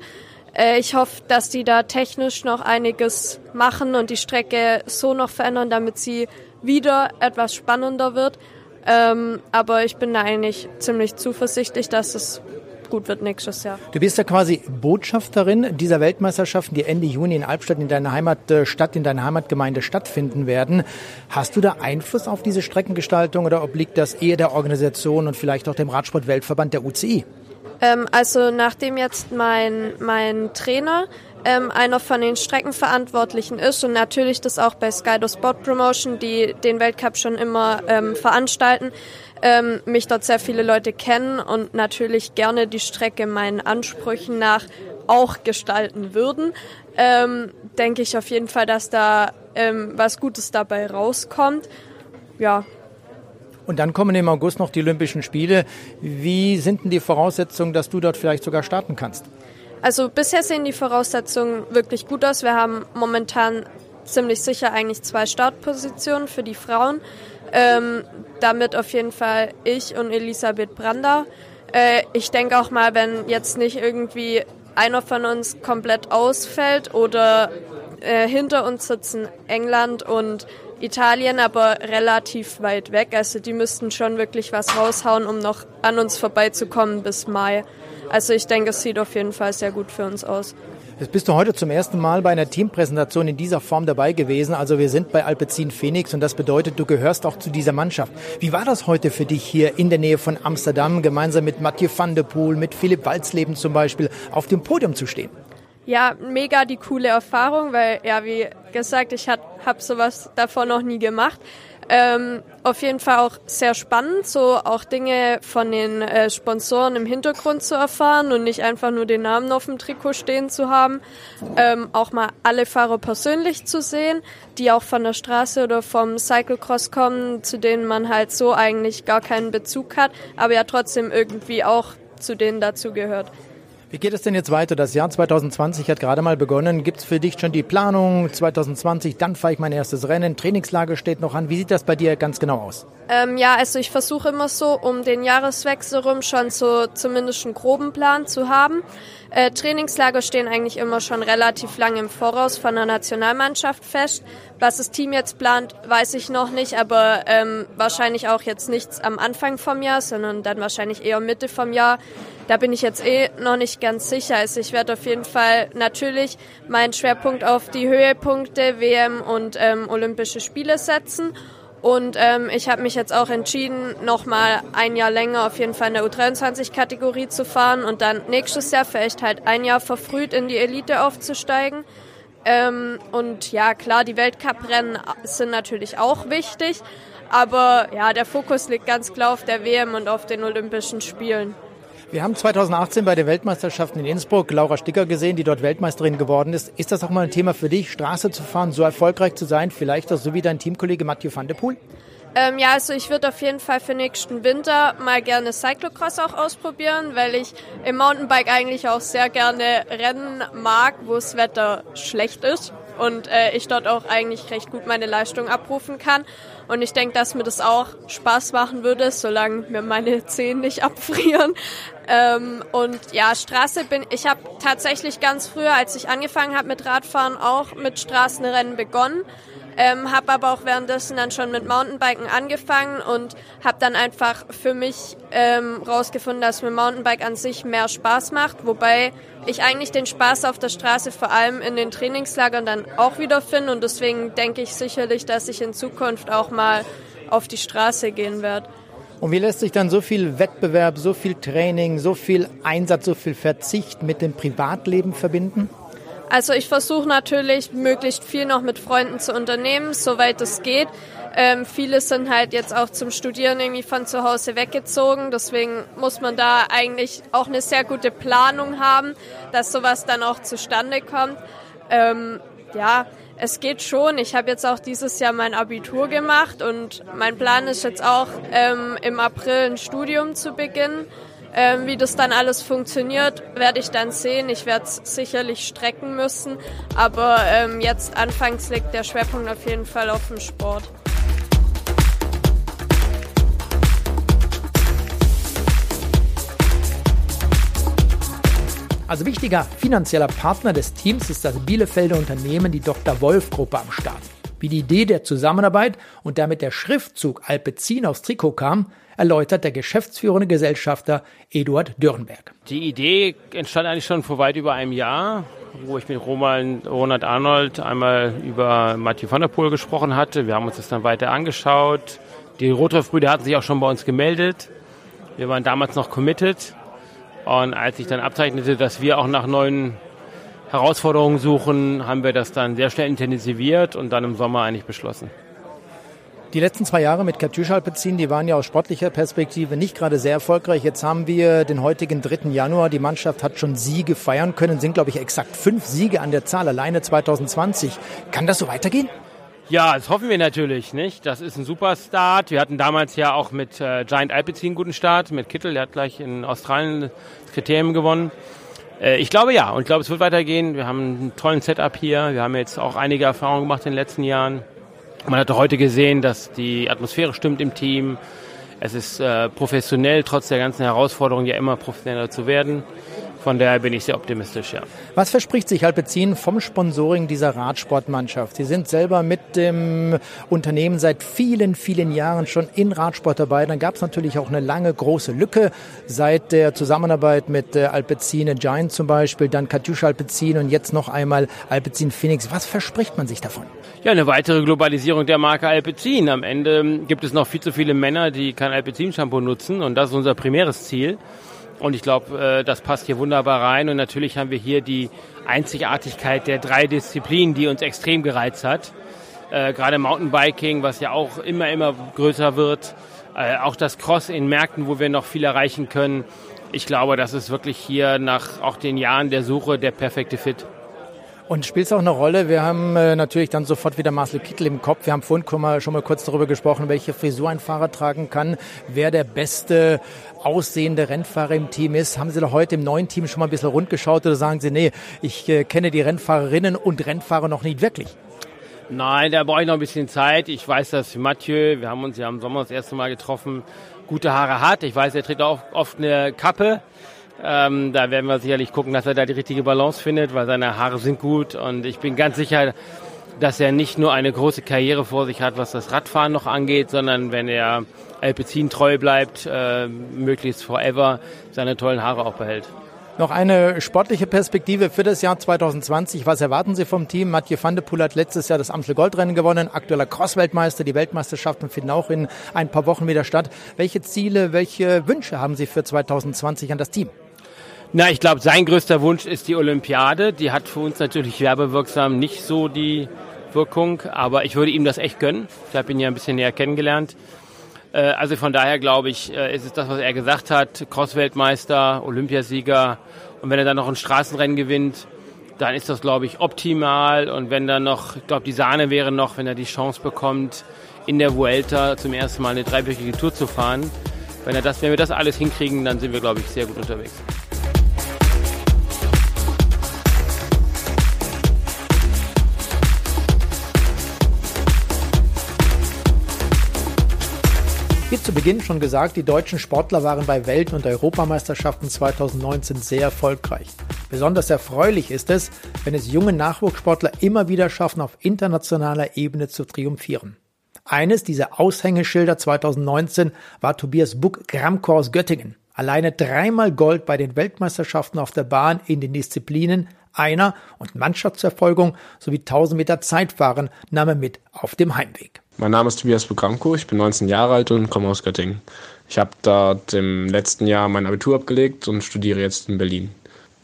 Äh, ich hoffe, dass die da technisch noch einiges machen und die Strecke so noch verändern, damit sie wieder etwas spannender wird. Ähm, aber ich bin da eigentlich ziemlich zuversichtlich, dass es gut wird nächstes Jahr. Du bist ja quasi Botschafterin dieser Weltmeisterschaften, die Ende Juni in Albstadt in deiner Heimatstadt, in deiner Heimatgemeinde stattfinden werden. Hast du da Einfluss auf diese Streckengestaltung oder obliegt das eher der Organisation und vielleicht auch dem Radsport-Weltverband der U C I? Ähm, also nachdem jetzt mein, mein Trainer ähm, einer von den Streckenverantwortlichen ist und natürlich das auch bei Skydo Sport Promotion, die den Weltcup schon immer ähm, veranstalten, Ähm, mich dort sehr viele Leute kennen und natürlich gerne die Strecke meinen Ansprüchen nach auch gestalten würden, ähm, denke ich auf jeden Fall, dass da ähm, was Gutes dabei rauskommt. Ja. Und dann kommen im August noch die Olympischen Spiele. Wie sind denn die Voraussetzungen, dass du dort vielleicht sogar starten kannst? Also bisher sehen die Voraussetzungen wirklich gut aus. Wir haben momentan ziemlich sicher eigentlich zwei Startpositionen für die Frauen. Ähm, damit auf jeden Fall ich und Elisabeth Brandau. Äh, ich denke auch mal, wenn jetzt nicht irgendwie einer von uns komplett ausfällt oder äh, hinter uns sitzen England und Italien, aber relativ weit weg. Also die müssten schon wirklich was raushauen, um noch an uns vorbeizukommen bis Mai. Also ich denke, es sieht auf jeden Fall sehr gut für uns aus. Jetzt bist du heute zum ersten Mal bei einer Teampräsentation in dieser Form dabei gewesen. Also wir sind bei Alpecin-Fenix und das bedeutet, du gehörst auch zu dieser Mannschaft. Wie war das heute für dich hier in der Nähe von Amsterdam, gemeinsam mit Mathieu van der Poel, mit Philipp Walsleben zum Beispiel, auf dem Podium zu stehen? Ja, mega die coole Erfahrung, weil, ja, wie gesagt, ich habe sowas davor noch nie gemacht. Ähm, auf jeden Fall auch sehr spannend, so auch Dinge von den äh, Sponsoren im Hintergrund zu erfahren und nicht einfach nur den Namen auf dem Trikot stehen zu haben. Ähm, auch mal alle Fahrer persönlich zu sehen, die auch von der Straße oder vom Cyclecross kommen, zu denen man halt so eigentlich gar keinen Bezug hat, aber ja trotzdem irgendwie auch zu denen dazugehört. Wie geht es denn jetzt weiter? Das Jahr zwanzig zwanzig hat gerade mal begonnen. Gibt es für dich schon die Planung zwanzig zwanzig? Dann fahre ich mein erstes Rennen. Trainingslager steht noch an. Wie sieht das bei dir ganz genau aus? Ähm, ja, also ich versuche immer so, um den Jahreswechsel rum schon so zumindest einen groben Plan zu haben. Äh, Trainingslager stehen eigentlich immer schon relativ lang im Voraus von der Nationalmannschaft fest. Was das Team jetzt plant, weiß ich noch nicht, aber ähm, wahrscheinlich auch jetzt nichts am Anfang vom Jahr, sondern dann wahrscheinlich eher Mitte vom Jahr. Da bin ich jetzt eh noch nicht ganz sicher. Also ich werde auf jeden Fall natürlich meinen Schwerpunkt auf die Höhepunkte W M und ähm, Olympische Spiele setzen. Und ähm, ich habe mich jetzt auch entschieden, nochmal ein Jahr länger auf jeden Fall in der U dreiundzwanzig-Kategorie zu fahren und dann nächstes Jahr vielleicht halt ein Jahr verfrüht in die Elite aufzusteigen. Ähm, und ja, klar, die Weltcuprennen sind natürlich auch wichtig. Aber ja, der Fokus liegt ganz klar auf der W M und auf den Olympischen Spielen. Wir haben zwanzig achtzehn bei den Weltmeisterschaften in Innsbruck Laura Sticker gesehen, die dort Weltmeisterin geworden ist. Ist das auch mal ein Thema für dich, Straße zu fahren, so erfolgreich zu sein, vielleicht auch so wie dein Teamkollege Mathieu van der Poel? Ähm, ja, also ich würde auf jeden Fall für nächsten Winter mal gerne Cyclocross auch ausprobieren, weil ich im Mountainbike eigentlich auch sehr gerne Rennen mag, wo das Wetter schlecht ist und äh, ich dort auch eigentlich recht gut meine Leistung abrufen kann. Und ich denke, dass mir das auch Spaß machen würde, solange mir meine Zehen nicht abfrieren. Ähm, und ja, Straße bin ich habe tatsächlich ganz früher, als ich angefangen habe mit Radfahren, auch mit Straßenrennen begonnen. Ähm, habe aber auch währenddessen dann schon mit Mountainbiken angefangen und habe dann einfach für mich ähm, rausgefunden, dass mir Mountainbike an sich mehr Spaß macht, wobei ich eigentlich den Spaß auf der Straße vor allem in den Trainingslagern dann auch wiederfinde, und deswegen denke ich sicherlich, dass ich in Zukunft auch mal auf die Straße gehen werde. Und wie lässt sich dann so viel Wettbewerb, so viel Training, so viel Einsatz, so viel Verzicht mit dem Privatleben verbinden? Also ich versuche natürlich, möglichst viel noch mit Freunden zu unternehmen, soweit es geht. Ähm, viele sind halt jetzt auch zum Studieren irgendwie von zu Hause weggezogen. Deswegen muss man da eigentlich auch eine sehr gute Planung haben, dass sowas dann auch zustande kommt. Ähm, ja, es geht schon. Ich habe jetzt auch dieses Jahr mein Abitur gemacht und mein Plan ist jetzt auch, ähm, im April ein Studium zu beginnen. Ähm, wie das dann alles funktioniert, werde ich dann sehen. Ich werde es sicherlich strecken müssen, aber ähm, jetzt anfangs liegt der Schwerpunkt auf jeden Fall auf dem Sport. Also wichtiger finanzieller Partner des Teams ist das Bielefelder Unternehmen, die Doktor Wolff Gruppe, am Start. Wie die Idee der Zusammenarbeit und damit der Schriftzug Alpecin aufs Trikot kam, erläutert der geschäftsführende Gesellschafter Eduard Dürrenberg. Die Idee entstand eigentlich schon vor weit über einem Jahr, wo ich mit Roman Ronald Arnold einmal über Mathieu van der Poel gesprochen hatte. Wir haben uns das dann weiter angeschaut. Die Roodhooft-Brüder hatten sich auch schon bei uns gemeldet. Wir waren damals noch committed. Und als ich dann abzeichnete, dass wir auch nach neuen Herausforderungen suchen, haben wir das dann sehr schnell intensiviert und dann im Sommer eigentlich beschlossen. Die letzten zwei Jahre mit Katusha Alpecin, die waren ja aus sportlicher Perspektive nicht gerade sehr erfolgreich. Jetzt haben wir den heutigen dritten Januar. Die Mannschaft hat schon Siege feiern können, sind, glaube ich, exakt fünf Siege an der Zahl, alleine zwanzig zwanzig. Kann das so weitergehen? Ja, das hoffen wir natürlich, nicht? Das ist ein super Start. Wir hatten damals ja auch mit äh, Giant Alpecin einen guten Start, mit Kittel. Der hat gleich in Australien das Kriterium gewonnen. Äh, ich glaube ja, und ich glaube, es wird weitergehen. Wir haben einen tollen Setup hier. Wir haben jetzt auch einige Erfahrungen gemacht in den letzten Jahren. Man hat heute gesehen, dass die Atmosphäre stimmt im Team. Es ist äh, professionell, trotz der ganzen Herausforderung ja immer professioneller zu werden. Von daher bin ich sehr optimistisch, ja. Was verspricht sich Alpecin vom Sponsoring dieser Radsportmannschaft? Sie sind selber mit dem Unternehmen seit vielen, vielen Jahren schon in Radsport dabei. Dann gab es natürlich auch eine lange, große Lücke seit der Zusammenarbeit mit äh, Alpecin Giant zum Beispiel, dann Katusha Alpecin und jetzt noch einmal Alpecin-Fenix. Was verspricht man sich davon? Ja, eine weitere Globalisierung der Marke Alpecin. Am Ende gibt es noch viel zu viele Männer, die kein Alpecin-Shampoo nutzen, und das ist unser primäres Ziel. Und ich glaube, das passt hier wunderbar rein, und natürlich haben wir hier die Einzigartigkeit der drei Disziplinen, die uns extrem gereizt hat. Gerade Mountainbiking, was ja auch immer, immer größer wird. Auch das Cross in Märkten, wo wir noch viel erreichen können. Ich glaube, das ist wirklich hier nach auch den Jahren der Suche der perfekte Fit. Und spielt es auch eine Rolle? Wir haben äh, natürlich dann sofort wieder Marcel Kittel im Kopf. Wir haben vorhin schon mal, schon mal kurz darüber gesprochen, welche Frisur ein Fahrer tragen kann, wer der beste aussehende Rennfahrer im Team ist. Haben Sie doch heute im neuen Team schon mal ein bisschen rundgeschaut, oder sagen Sie, nee, ich äh, kenne die Rennfahrerinnen und Rennfahrer noch nicht wirklich? Nein, da brauche ich noch ein bisschen Zeit. Ich weiß, dass Mathieu, wir haben uns ja im Sommer das erste Mal getroffen, gute Haare hat. Ich weiß, er trägt auch oft eine Kappe. Ähm, da werden wir sicherlich gucken, dass er da die richtige Balance findet, weil seine Haare sind gut, und ich bin ganz sicher, dass er nicht nur eine große Karriere vor sich hat, was das Radfahren noch angeht, sondern wenn er Alpecin treu bleibt, äh, möglichst forever seine tollen Haare auch behält. Noch eine sportliche Perspektive für das Jahr zwanzig zwanzig. Was erwarten Sie vom Team? Mathieu van der Poel hat letztes Jahr das Amstel-Goldrennen gewonnen, aktueller Cross-Weltmeister. Die Weltmeisterschaften finden auch in ein paar Wochen wieder statt. Welche Ziele, welche Wünsche haben Sie für zwanzig zwanzig an das Team? Na, ich glaube, sein größter Wunsch ist die Olympiade. Die hat für uns natürlich werbewirksam nicht so die Wirkung, aber ich würde ihm das echt gönnen. Ich habe ihn ja ein bisschen näher kennengelernt. Also von daher, glaube ich, ist es das, was er gesagt hat, Cross-Weltmeister, Olympiasieger, und wenn er dann noch ein Straßenrennen gewinnt, dann ist das, glaube ich, optimal, und wenn dann noch, ich glaube, die Sahne wäre noch, wenn er die Chance bekommt, in der Vuelta zum ersten Mal eine dreiwöchige Tour zu fahren. Wenn er das, wenn wir das alles hinkriegen, dann sind wir, glaube ich, sehr gut unterwegs. Wie zu Beginn schon gesagt, die deutschen Sportler waren bei Welt- und Europameisterschaften zweitausendneunzehn sehr erfolgreich. Besonders erfreulich ist es, wenn es junge Nachwuchssportler immer wieder schaffen, auf internationaler Ebene zu triumphieren. Eines dieser Aushängeschilder zweitausendneunzehn war Tobias Buck-Gramko aus Göttingen. Alleine dreimal Gold bei den Weltmeisterschaften auf der Bahn in den Disziplinen Einer- und Mannschaftsverfolgung sowie tausend Meter Zeitfahren nahm er mit auf dem Heimweg. Mein Name ist Tobias Buck-Gramko, ich bin neunzehn Jahre alt und komme aus Göttingen. Ich habe da im letzten Jahr mein Abitur abgelegt und studiere jetzt in Berlin.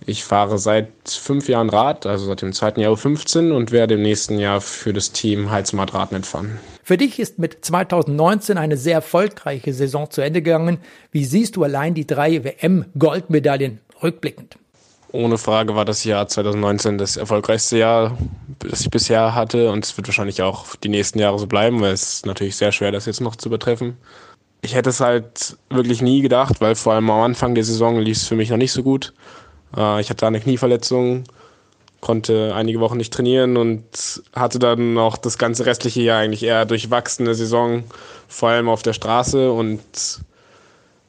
Ich fahre seit fünf Jahren Rad, also seit dem zweiten Jahr U fünfzehn und werde im nächsten Jahr für das Team Heizemart Radnet fahren. Für dich ist mit zweitausendneunzehn eine sehr erfolgreiche Saison zu Ende gegangen. Wie siehst du allein die drei W M-Goldmedaillen rückblickend? Ohne Frage war das Jahr zweitausendneunzehn das erfolgreichste Jahr, das ich bisher hatte. Und es wird wahrscheinlich auch die nächsten Jahre so bleiben, weil es ist natürlich sehr schwer, das jetzt noch zu übertreffen. Ich hätte es halt wirklich nie gedacht, weil vor allem am Anfang der Saison lief es für mich noch nicht so gut. Ich hatte eine Knieverletzung, konnte einige Wochen nicht trainieren und hatte dann auch das ganze restliche Jahr eigentlich eher durchwachsene Saison, vor allem auf der Straße. Und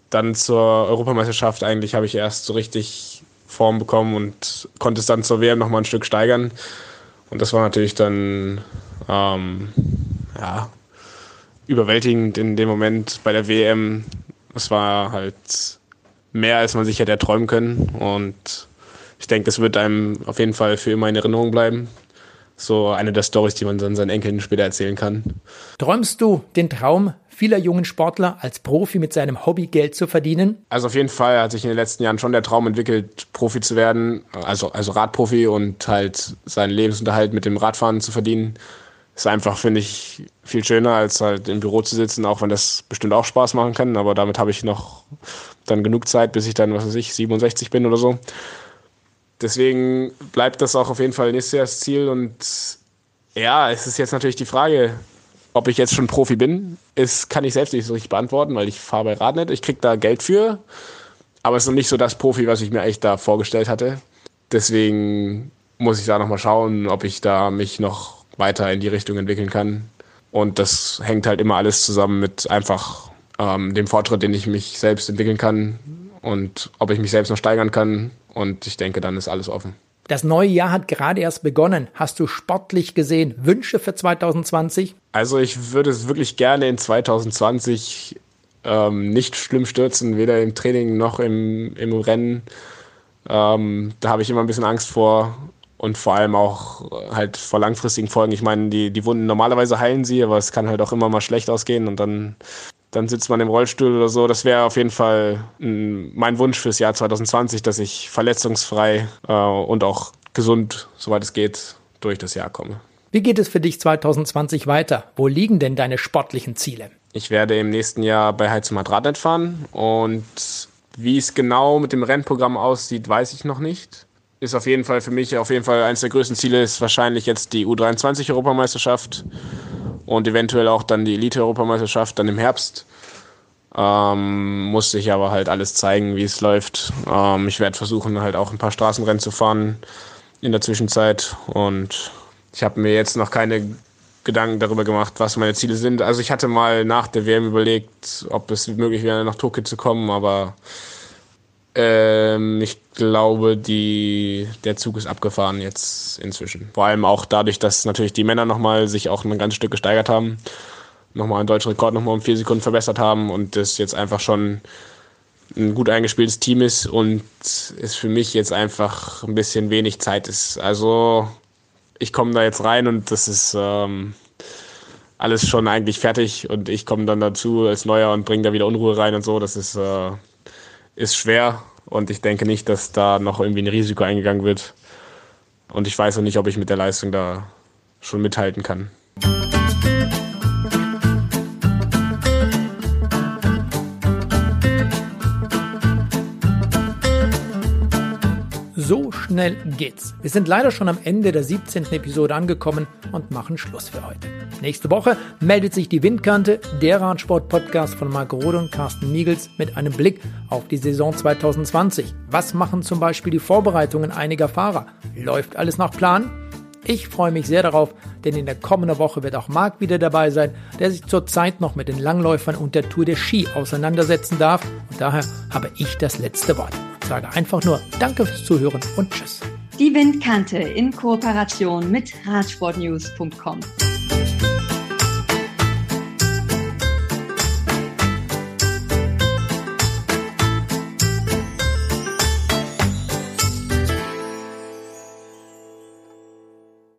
dann zur Europameisterschaft eigentlich habe ich erst so richtig Form bekommen und konnte es dann zur W M nochmal ein Stück steigern. Und das war natürlich dann ähm, ja, überwältigend in dem Moment bei der W M. Es war halt mehr, als man sich hätte erträumen können. Und ich denke, das wird einem auf jeden Fall für immer in Erinnerung bleiben. So eine der Storys, die man dann seinen Enkeln später erzählen kann. Träumst du den Traum vieler jungen Sportler, als Profi mit seinem Hobby Geld zu verdienen? Also auf jeden Fall hat sich in den letzten Jahren schon der Traum entwickelt, Profi zu werden, also, also Radprofi und halt seinen Lebensunterhalt mit dem Radfahren zu verdienen. Ist einfach, finde ich, viel schöner, als halt im Büro zu sitzen, auch wenn das bestimmt auch Spaß machen kann. Aber damit habe ich noch dann genug Zeit, bis ich dann, was weiß ich, siebenundsechzig bin oder so. Deswegen bleibt das auch auf jeden Fall nächstes Jahr das Ziel. Und ja, es ist jetzt natürlich die Frage, ob ich jetzt schon Profi bin. Das kann ich selbst nicht so richtig beantworten, weil ich fahre bei Radnet. Ich kriege da Geld für, aber es ist noch nicht so das Profi, was ich mir eigentlich da vorgestellt hatte. Deswegen muss ich da nochmal schauen, ob ich da mich noch weiter in die Richtung entwickeln kann. Und das hängt halt immer alles zusammen mit einfach ähm, dem Fortschritt, den ich mich selbst entwickeln kann und ob ich mich selbst noch steigern kann. Und ich denke, dann ist alles offen. Das neue Jahr hat gerade erst begonnen. Hast du sportlich gesehen Wünsche für zweitausendzwanzig? Also ich würde es wirklich gerne in zweitausendzwanzig ähm, nicht schlimm stürzen, weder im Training noch im, im Rennen. Ähm, da habe ich immer ein bisschen Angst vor und vor allem auch halt vor langfristigen Folgen. Ich meine, die, die Wunden, normalerweise heilen sie, aber es kann halt auch immer mal schlecht ausgehen und dann... Dann sitzt man im Rollstuhl oder so. Das wäre auf jeden Fall mein Wunsch fürs Jahr zweitausendzwanzig, dass ich verletzungsfrei äh, und auch gesund, soweit es geht, durch das Jahr komme. Wie geht es für dich zweitausendzwanzig weiter? Wo liegen denn deine sportlichen Ziele? Ich werde im nächsten Jahr bei Heizemart Radnet fahren und wie es genau mit dem Rennprogramm aussieht, weiß ich noch nicht. Ist auf jeden Fall für mich auf jeden Fall eines der größten Ziele, ist wahrscheinlich jetzt die U dreiundzwanzig-Europameisterschaft. Und eventuell auch dann die Elite-Europameisterschaft dann im Herbst. Ähm, muss sich aber halt alles zeigen, wie es läuft. Ähm, ich werde versuchen, halt auch ein paar Straßenrennen zu fahren in der Zwischenzeit. Und ich habe mir jetzt noch keine Gedanken darüber gemacht, was meine Ziele sind. Also ich hatte mal nach der W M überlegt, ob es möglich wäre, nach Tokio zu kommen. Aber ähm, ich glaube, die, der Zug ist abgefahren jetzt inzwischen. Vor allem auch dadurch, dass natürlich die Männer nochmal sich auch ein ganzes Stück gesteigert haben, nochmal einen deutschen Rekord nochmal um vier Sekunden verbessert haben und das jetzt einfach schon ein gut eingespieltes Team ist und es für mich jetzt einfach ein bisschen wenig Zeit ist. Also ich komme da jetzt rein und das ist ähm, alles schon eigentlich fertig und ich komme dann dazu als Neuer und bringe da wieder Unruhe rein und so. Das ist, äh, ist schwer. Und ich denke nicht, dass da noch irgendwie ein Risiko eingegangen wird. Und ich weiß noch nicht, ob ich mit der Leistung da schon mithalten kann. So schnell geht's. Wir sind leider schon am Ende der siebzehnten Episode angekommen und machen Schluss für heute. Nächste Woche meldet sich die Windkante, der Radsport-Podcast von Marco Rode und Carsten Niegels mit einem Blick auf die Saison zweitausendzwanzig. Was machen zum Beispiel die Vorbereitungen einiger Fahrer? Läuft alles nach Plan? Ich freue mich sehr darauf, denn in der kommenden Woche wird auch Marc wieder dabei sein, der sich zurzeit noch mit den Langläufern und der Tour de Ski auseinandersetzen darf. Und daher habe ich das letzte Wort. Ich sage einfach nur Danke fürs Zuhören und Tschüss. Die Windkante in Kooperation mit Radsportnews Punkt com.